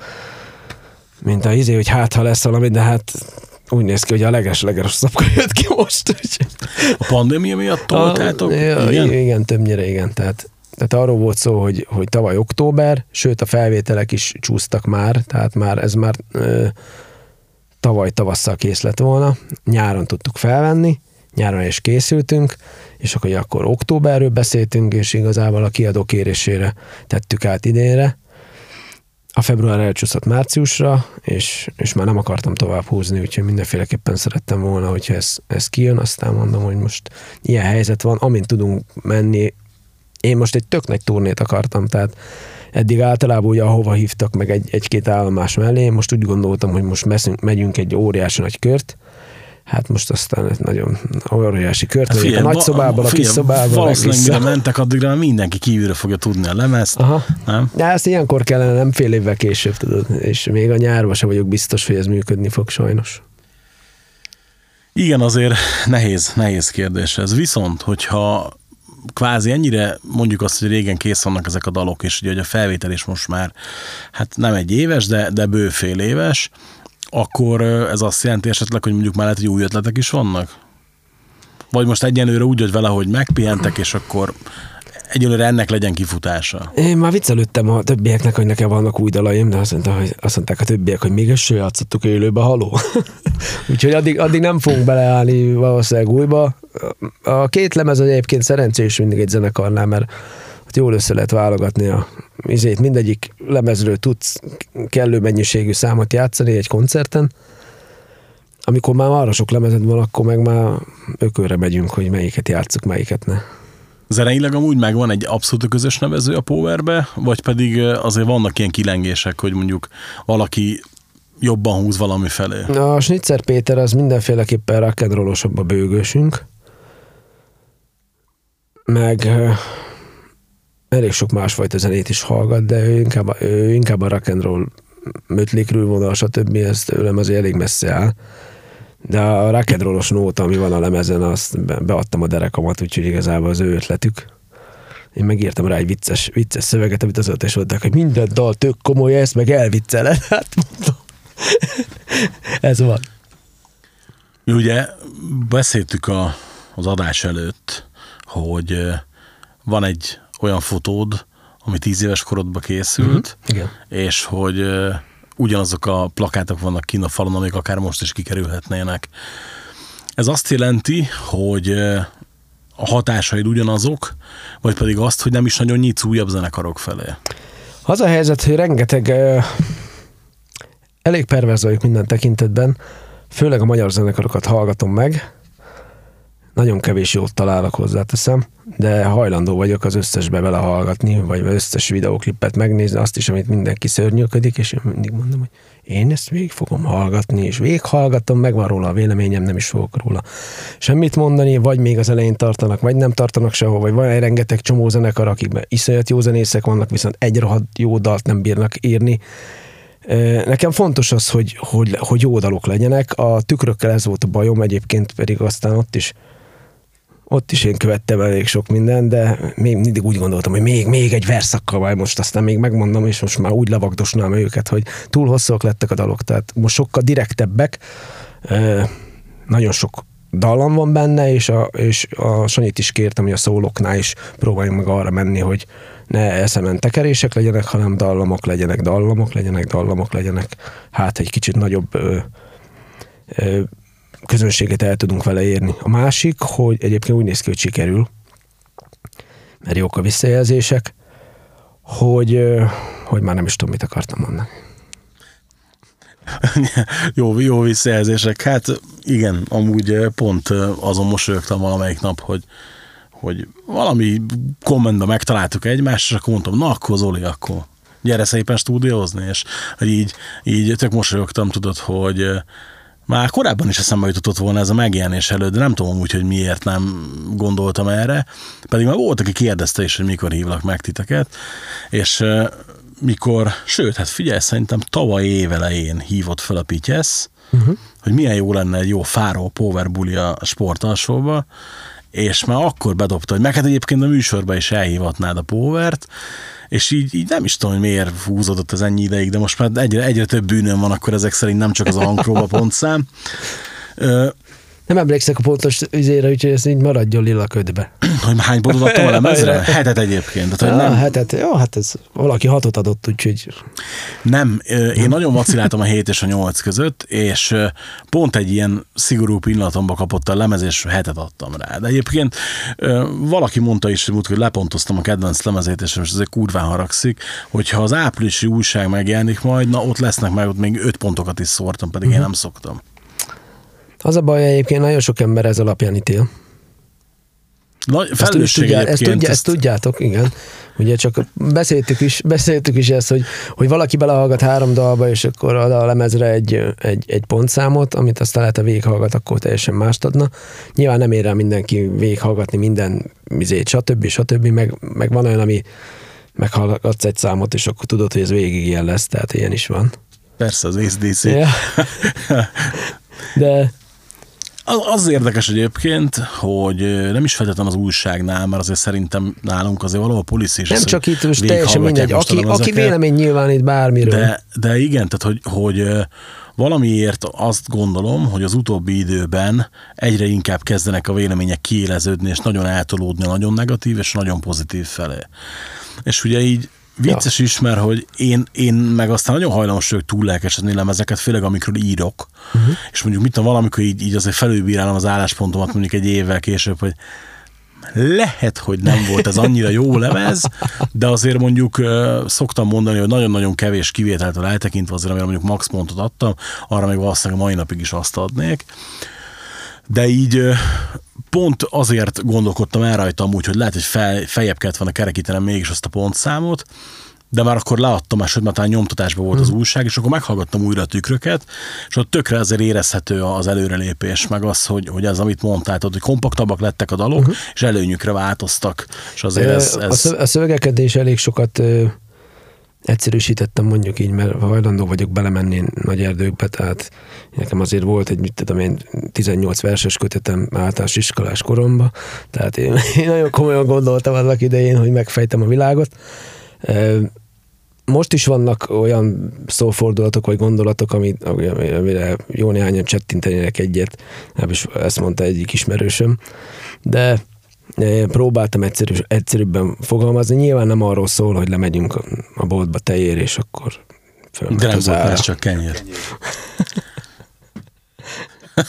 mint a izé, hogy hát, ha lesz valami, de hát úgy néz ki, hogy a leges-legerosszabbkor jött ki most. Úgy. A pandémia miatt toltátok? A, igen? igen, többnyire igen, tehát Tehát arról volt szó, hogy, hogy tavaly október, sőt a felvételek is csúsztak már, tehát már ez már ö, tavaly tavasszal kész lett volna, nyáron tudtuk felvenni, nyáron is készültünk, és akkor, akkor októberről beszéltünk, és igazából a kiadó kérésére tettük át idénre. A február elcsúszott márciusra, és, és már nem akartam tovább húzni, úgyhogy mindenféleképpen szerettem volna, hogyha ez, ez kijön, aztán mondom, hogy most ilyen helyzet van, amint tudunk menni. Én most egy tök nagy turnét akartam, tehát eddig általában ugye ahova hívtak meg egy, egy-két állomás mellé, én most úgy gondoltam, hogy most meszünk, megyünk egy óriási nagy kört, hát most aztán egy nagyon óriási kört, figyel, a nagy szobában, a kis szobában. Valószínűleg mire mentek, addigra már mindenki kívülről fogja tudni a lemezt, aha, nem? De ezt ilyenkor kellene, nem fél évvel később, tudod, és még a nyárban sem vagyok biztos, hogy ez működni fog sajnos. Igen, azért nehéz, nehéz kérdés ez. Viszont, hogyha kvázi ennyire mondjuk azt, hogy régen kész vannak ezek a dalok, és ugye hogy a felvétel is most már hát nem egy éves, de, de bőfél éves, akkor ez azt jelenti esetleg, hogy mondjuk már lehet, hogy új ötletek is vannak? Vagy most egyenlőre úgy, hogy vele, hogy megpihentek, és akkor egyelőre ennek legyen kifutása? Én már viccelődtem a többieknek, hogy nekem vannak új dalaim, de azt mondták, hogy, azt mondták a többiek, hogy még ezt sem játszottuk élőbe, haló. Úgyhogy addig, addig nem fogunk beleállni valószínűleg újba. A két lemez egyébként szerencsés mindig egy zenekarnál, mert ott jól össze lehet válogatni a izét. Mindegyik lemezről tudsz kellő mennyiségű számot játszani egy koncerten. Amikor már arra sok lemezed van, akkor meg már ökölre megyünk, hogy melyiket játsszuk, melyiket ne. Zeneileg amúgy megvan egy abszolút közös nevező a Powerbe, vagy pedig azért vannak ilyen kilengések, hogy mondjuk valaki jobban húz valami felé? A Schnitzer Péter az mindenféleképpen rock'n'rollosabb a bőgősünk, meg elég sok másfajta zenét is hallgat, de ő inkább, ő inkább a rock'n'roll mötlik, rülvonal, stb. Ez tőlem azért elég messze áll. De a rock'n'rollos nóta, ami van a lemezen, azt beadtam a derekamat, úgyhogy igazából az ő ötletük. Én megírtam rá egy vicces, vicces szöveget, amit azóta is mondták, hogy minden dal tök komoly, ezt meg elvicceled. Hát mondom. Ez van. Mi ugye beszéltük a, az adás előtt, hogy van egy olyan fotód, ami tíz éves korodban készült, mm-hmm. és hogy ugyanazok a plakátok vannak kint a falon, amik akár most is kikerülhetnének. Ez azt jelenti, hogy a hatásaid ugyanazok, vagy pedig azt, hogy nem is nagyon nyitsz újabb zenekarok felé? Az a helyzet, hogy rengeteg elég perverz vagyok minden tekintetben, főleg a magyar zenekarokat hallgatom meg, nagyon kevés jót találok, hozzáteszem, de hajlandó vagyok az összesbe belehallgatni, vagy összes videóklipet megnézni, azt is, amit mindenki szörnyűködik, és én mindig mondom, hogy én ezt végig fogom hallgatni, és végig hallgatom, megvan róla a véleményem, nem is fogok róla semmit mondani, vagy még az elején tartanak, vagy nem tartanak sehol, vagy van egy rengeteg csomó zenekar, akikben iszonyat jó zenészek vannak, viszont egy rohadt jó dalt nem bírnak írni. Nekem fontos az, hogy, hogy, hogy jó dalok legyenek, a tükrökkel ez volt a bajom, egyébként pedig aztán ott is Ott is én követtem elég sok mindent, de még mindig úgy gondoltam, hogy még, még egy verszakkal majd most aztán még megmondom, és most már úgy lavagdosnám őket, hogy túl hosszúak lettek a dalok, tehát most sokkal direktebbek, nagyon sok dallam van benne, és a, és a Sanyit is kértem, hogy a szóloknál is próbáljunk meg arra menni, hogy ne eszemen tekerések legyenek, hanem dallamok legyenek, dallamok legyenek, dallamok legyenek, hát egy kicsit nagyobb ö, ö, közönséget el tudunk vele érni. A másik, hogy egyébként úgy néz ki, hogy sikerül, mert jók a visszajelzések, hogy, hogy már nem is tudom, mit akartam mondani. jó, jó visszajelzések. Hát igen, amúgy pont azon mosolyogtam valamelyik nap, hogy, hogy valami kommentben megtaláltuk egymást, és akkor mondtam, na akkor Zoli, akkor gyere szépen stúdiózni, és hogy így, így tök mosolyogtam, tudod, hogy már korábban is eszembe jutott volna ez a megjelenés előtt, de nem tudom úgy, hogy miért nem gondoltam erre, pedig már volt, aki kérdezte is, hogy mikor hívlak meg titeket, és mikor, sőt, hát figyelj, szerintem tavaly év elején hívott fel a Pityesz, uh-huh. hogy milyen jó lenne egy jó Pharahó Power buli a sportalsóba, és már akkor bedobta, hogy meg hát egyébként a műsorba is elhívatnád a Powert, és így, így nem is tudom, hogy miért húzódott ez ennyi ideig, de most már egyre, egyre több bűnöm van, akkor ezek szerint nem csak az a hangpróba pontszám. Nem emlékszek a pontos üzére, úgyhogy ez így maradjon lila ködbe. Hogy hány pontot adtam a lemezre? Hetet egyébként. Tehát, ja, nem... hetet. Jó, hát ez valaki hatot adott, úgyhogy... Nem, én nagyon vaciláltam a hét és a nyolc között, és pont egy ilyen szigorú pillanatomba kapott a lemez, és hetet adtam rá. De egyébként valaki mondta is, hogy lepontoztam a kedvenc lemezét, és most azért kurván haragszik, hogyha az áprilisi újság megjelenik majd, na ott lesznek meg, ott még öt pontokat is szórtam, pedig mm-hmm. én nem szoktam. Az a baj, egyébként nagyon sok ember ez alapján ítél. Nagy felelősség ezt, tudjá, ezt, tudjá, ezt tudjátok, igen. Ugye csak beszéltük is, beszéltük is ezt, hogy, hogy valaki belehallgat három dalba, és akkor ad a lemezre egy, egy, egy pontszámot, amit aztán lehet, ha végighallgat, akkor teljesen mást adna. Nyilván nem ér rá mindenki végighallgatni minden mizét, stb. stb. Meg, meg van olyan, ami meghallgatsz egy számot, és akkor tudod, hogy ez végig ilyen lesz, tehát ilyen is van. Persze, az ész dé cé. Ja. De... Az érdekes egyébként, hogy nem is feltétlenül az újságnál, mert azért szerintem nálunk azért valahol policy is. Nem az, csak itt most teljesen mindegy, aki, aki vélemény nyilvánít bármiről. De, de igen, tehát hogy, hogy valamiért azt gondolom, hogy az utóbbi időben egyre inkább kezdenek a vélemények kiéleződni, és nagyon eltolódni, nagyon negatív és nagyon pozitív felé. És ugye így vicces ja. is, mert hogy én, én meg aztán nagyon hajlamos vagyok túllelkesedni lemezeket, főleg amikről írok, uh-huh. és mondjuk mit tudom, valamikor így, így azért felülbírálom az álláspontomat mondjuk egy évvel később, hogy lehet, hogy nem volt ez annyira jó lemez, de azért mondjuk uh, szoktam mondani, hogy nagyon-nagyon kevés kivételtől eltekintve azért, amire mondjuk max pontot adtam, arra még valószínűleg mai napig is azt adnék. De így uh, pont azért gondolkodtam el rajta amúgy, hogy lehet, hogy fel, feljebb kellett volna kerekítenem mégis azt a pontszámot, de már akkor leadtam, és hogy már talán nyomtatásban volt az újság, és akkor meghallgattam újra a tükröket, és ott tökre azért érezhető az előrelépés, meg az, hogy, hogy ez, amit mondtál, hogy kompaktabbak lettek a dalok, uh-huh. és előnyükre változtak. És azért ez, ez... A szövegekedés elég sokat egyszerűsítettem, mondjuk így, mert hajlandó vagyok belemenni nagy erdőkbe, tehát nekem azért volt egy, mit tudom én, tizennyolc verses kötetem általános iskolás koromban, tehát én, én nagyon komolyan gondoltam annak idején, hogy megfejtem a világot. Most is vannak olyan szófordulatok vagy gondolatok, amit, amire jó néhányan csettintenének egyet, ezt mondta egyik ismerősöm, de próbáltam egyszerű, egyszerűbben fogalmazni. Nyilván nem arról szól, hogy lemegyünk a boltba tejér, és akkor fölmet az ára. Drámboltás csak kenyér.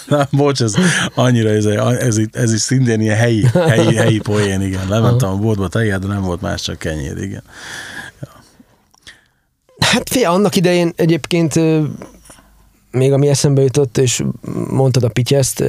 Na, bocs, ez annyira, ez, ez, ez is szintén ilyen helyi, helyi, helyi poén, igen. Lementem a boltba tejér, de nem volt más, csak kenyér, igen. Ja. Hát fél, annak idején egyébként még ami eszembe jutott, és mondtad a Pityeszt,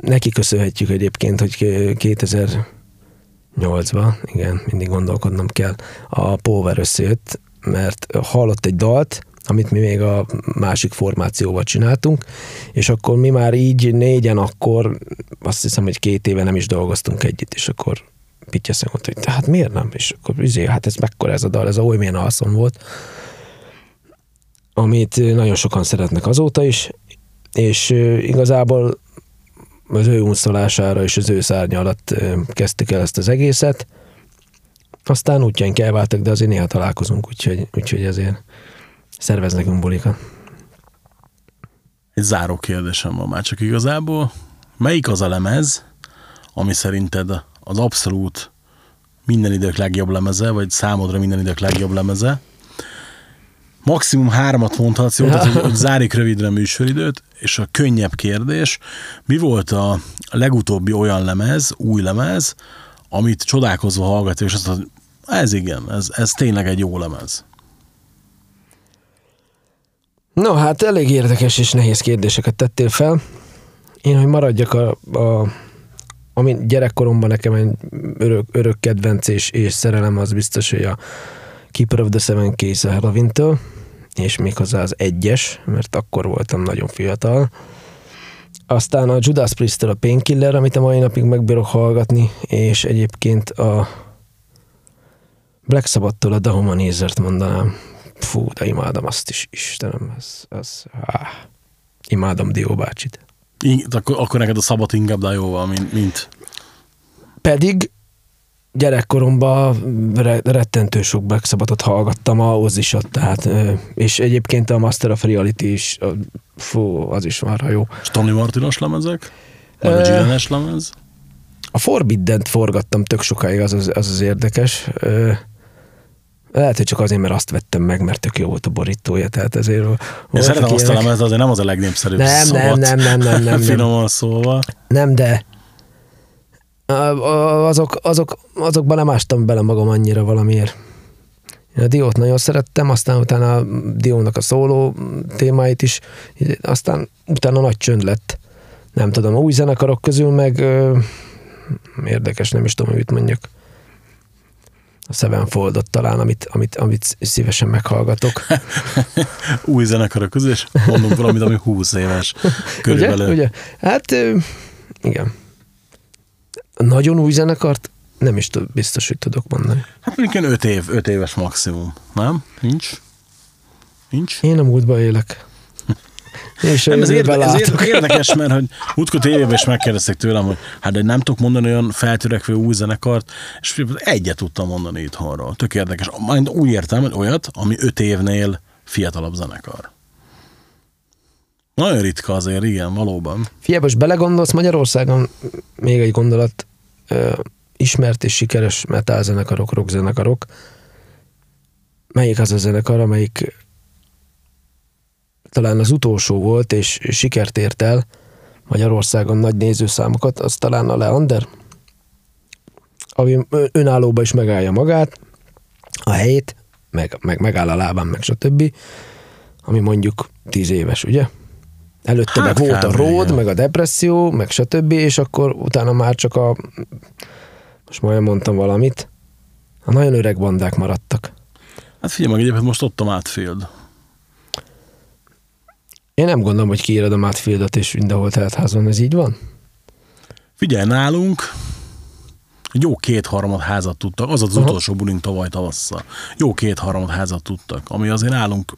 neki köszönhetjük egyébként, hogy kétezer-nyolcban, igen, mindig gondolkodnom kell, a Power összejött, mert hallott egy dalt, amit mi még a másik formációval csináltunk, és akkor mi már így négyen akkor, azt hiszem, hogy két éve nem is dolgoztunk együtt, és akkor Pityeszen mondta, hogy hát miért nem? És akkor üzé, hát ez mekkora ez a dal, ez a Oly milyen alszom volt, amit nagyon sokan szeretnek azóta is, és igazából az ő unszolására és az ő szárnya alatt kezdtük el ezt az egészet. Aztán útjaink elváltak, de azért néha találkozunk, úgyhogy, úgyhogy ezért szervez nekünk bulikat. Egy záró kérdésem van már csak igazából. Melyik az a lemez, ami szerinted az abszolút minden idők legjobb lemeze, vagy számodra minden idők legjobb lemeze? Maximum háromat mondhatsz, jó, tehát, hogy, hogy zárjuk rövidre műsoridőt, és a könnyebb kérdés, mi volt a legutóbbi olyan lemez, új lemez, amit csodálkozva hallgatja, és azt mondja, ez igen, ez, ez tényleg egy jó lemez. No, hát elég érdekes és nehéz kérdéseket tettél fel. Én, hogy maradjak a, a ami gyerekkoromban nekem egy örök, örök kedvenc és, és szerelem, az biztos, hogy a Keeper of the Seven Keys a Helloween-től, és méghozzá az egyes, mert akkor voltam nagyon fiatal. Aztán a Judas Priest-től a Painkiller, amit a mai napig megbírok hallgatni, és egyébként a Black Sabbath-től a The Humanizert mondanám. Fú, de imádom azt is, Istenem, az, az áh, imádom Dió bácsit. Így, akkor, akkor neked a Sabbath inkább de jóval, mint, mint. Pedig gyerekkoromban rettentő sok Black Sabbathot hallgattam, ahhoz is ott, tehát, és egyébként a Master of Reality is, fú, az is már jó. És Tony Martinos lemezek? Vagy a Gillen-es lemez? A Forbidden-t forgattam tök sokáig, az az, az az érdekes. Lehet, hogy csak azért, mert azt vettem meg, mert tök jó volt a borítója, tehát ezért... Én szeretem azt a lemez, azért nem az a legnépszerűbb nem, szabad. Nem, nem, nem, nem, nem. Finoman szóval. Nem, de... Azok, azok, azokban nem ástam bele magam annyira valamiért. Én a Diót nagyon szerettem, aztán utána a Diónak a szóló témáit is, aztán utána nagy csönd lett. Nem tudom, a új zenekarok közül meg ö, érdekes, nem is tudom, hogy mit mondjak. A Sevenfoldot talán, amit, amit, amit szívesen meghallgatok. Új zenekarok közül, és mondunk valamit, ami húsz éves körülbelül. Ugye? Ugye? Hát ö, igen. Nagyon új zenekart nem is t- biztos, hogy tudok mondani. Hát mondjuk öt év, öt éves maximum, nem? Nincs? Nincs? Én a múltban élek. És nem, ez, érde, ez érdekes, mert hogy útkor tévében is megkérdezték tőlem, hogy hát de nem tudok mondani olyan feltörekvő új zenekart, és egyet tudtam mondani itthonról. Tök érdekes. Majd úgy értem, hogy olyat, ami öt évnél fiatalabb zenekar. Nagyon ritka azért, igen, valóban. Figyelj, most belegondolsz, Magyarországon még egy gondolat, ö, ismert és sikeres metalzenekarok, rockzenekarok. Melyik az a zenekar, amelyik talán az utolsó volt, és sikert ért el Magyarországon nagy nézőszámokat, az talán a Leander, ami önállóban is megállja magát, a helyét, meg, meg megáll a lábán, meg stb. Ami mondjuk tíz éves, ugye? Előtte hát meg volt a ród, meg a depresszió, meg stb., és akkor utána már csak a, most majd mondtam valamit, a nagyon öreg bandák maradtak. Hát figyelj meg, egyébként most ott a Mátfield. Én nem gondolom, hogy kiírod a Mátfieldet, és mindenhol teltházban, ez így van? Figyelj, nálunk Jó kétharmad házat tudtak, az az Aha. utolsó bulink tavaly tavasszal. Jó kétharmad házat tudtak, ami azért nálunk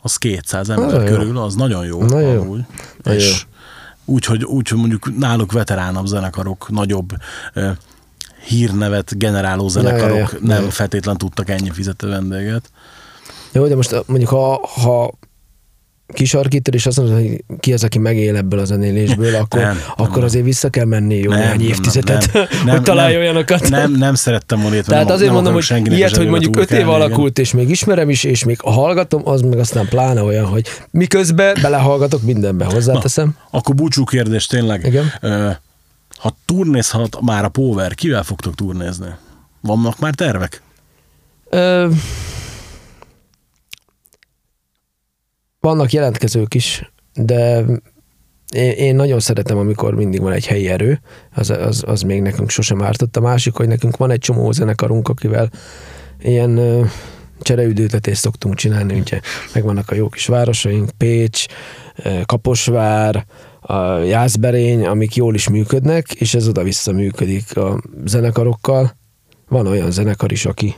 az kétszáz ember Na, körül, az nagyon jó. Na, jó. Amúgy. Na, és úgyhogy úgy, mondjuk náluk veteránabb zenekarok, nagyobb eh, hírnevet generáló zenekarok ja, ja, ja. nem ja. feltétlen tudtak ennyi fizető vendéget. Jó, de most mondjuk ha, ha kisarkítod, és azt mondod, hogy ki az, aki megél ebből a zenélésből, akkor, nem, akkor nem. azért vissza kell menni jó néhány évtizedet, nem, nem, hogy találj olyanokat. Nem, nem szerettem volna érteni. Tehát azért mondom, hogy ilyet, hogy mondjuk öt év alakult, és még ismerem is, és még hallgatom, az meg aztán pláne olyan, hogy miközben belehallgatok mindenbe, hozzáteszem. Na, akkor búcsú kérdés tényleg. Igen? Ha turnézhat már a Power, kivel fogtok turnézni? Vannak már tervek? Ö... Vannak jelentkezők is, de én, én nagyon szeretem, amikor mindig van egy helyi erő, az, az, az még nekünk sosem ártott. A másik, hogy nekünk van egy csomó zenekarunk, akivel ilyen uh, csereüdültetést szoktunk csinálni, ugye megvannak a jó kis városaink, Pécs, Kaposvár, a Jászberény, amik jól is működnek, és ez oda-vissza működik a zenekarokkal. Van olyan zenekar is, aki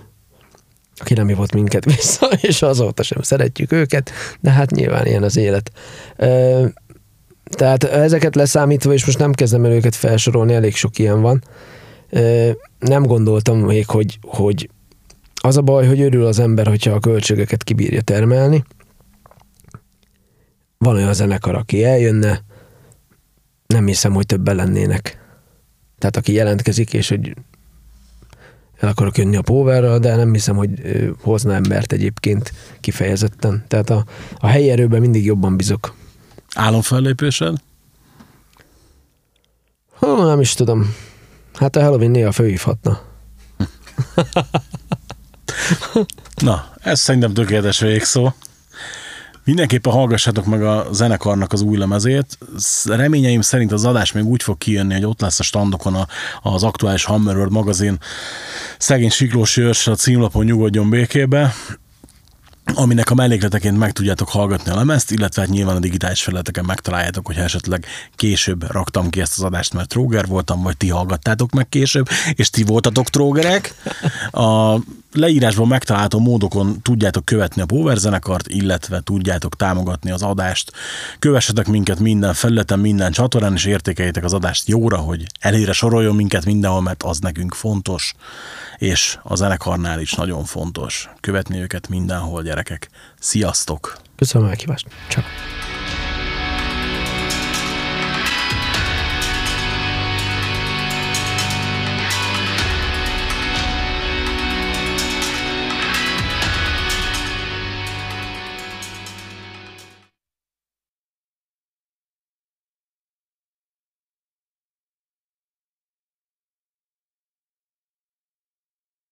aki nem hívott minket vissza, és azóta sem szeretjük őket, de hát nyilván ilyen az élet. Tehát ezeket leszámítva, és most nem kezdem el őket felsorolni, elég sok ilyen van. Nem gondoltam még, hogy, hogy az a baj, hogy örül az ember, hogyha a költségeket kibírja termelni. Van olyan zenekar, aki eljönne, nem hiszem, hogy többen lennének. Tehát aki jelentkezik, és hogy el akarok jönni a Powerra, de nem hiszem, hogy hozna embert egyébként kifejezetten. Tehát a, a helyi erőben mindig jobban bízok. Álomfellépésed? Ha, nem is tudom. Hát a Helloween néha fölhívhatna. Na, ez szerintem tökéletes végszó. Mindenképpen hallgassátok meg a zenekarnak az új lemezét. Reményeim szerint az adás még úgy fog kijönni, hogy ott lesz a standokon a, az aktuális Hammerworld magazin Szegény Siklós Őrs a címlapon Nyugodjon békébe, aminek a mellékleteként meg tudjátok hallgatni a lemezt, illetve hát nyilván a digitális felületeken megtaláljátok, hogyha esetleg később raktam ki ezt az adást, mert tróger voltam, vagy ti hallgattátok meg később, és ti voltatok trógerek. A leírásban megtalálható módokon tudjátok követni a Power zenekart, illetve tudjátok támogatni az adást. Kövessetek minket minden felületen, minden csatornán, és értékeljétek az adást jóra, hogy elére soroljon minket mindenhol, mert az nekünk fontos, és a zenekarnál is nagyon fontos követni őket mindenhol, gyerekek. Sziasztok! Köszönöm a meghívást. Csak.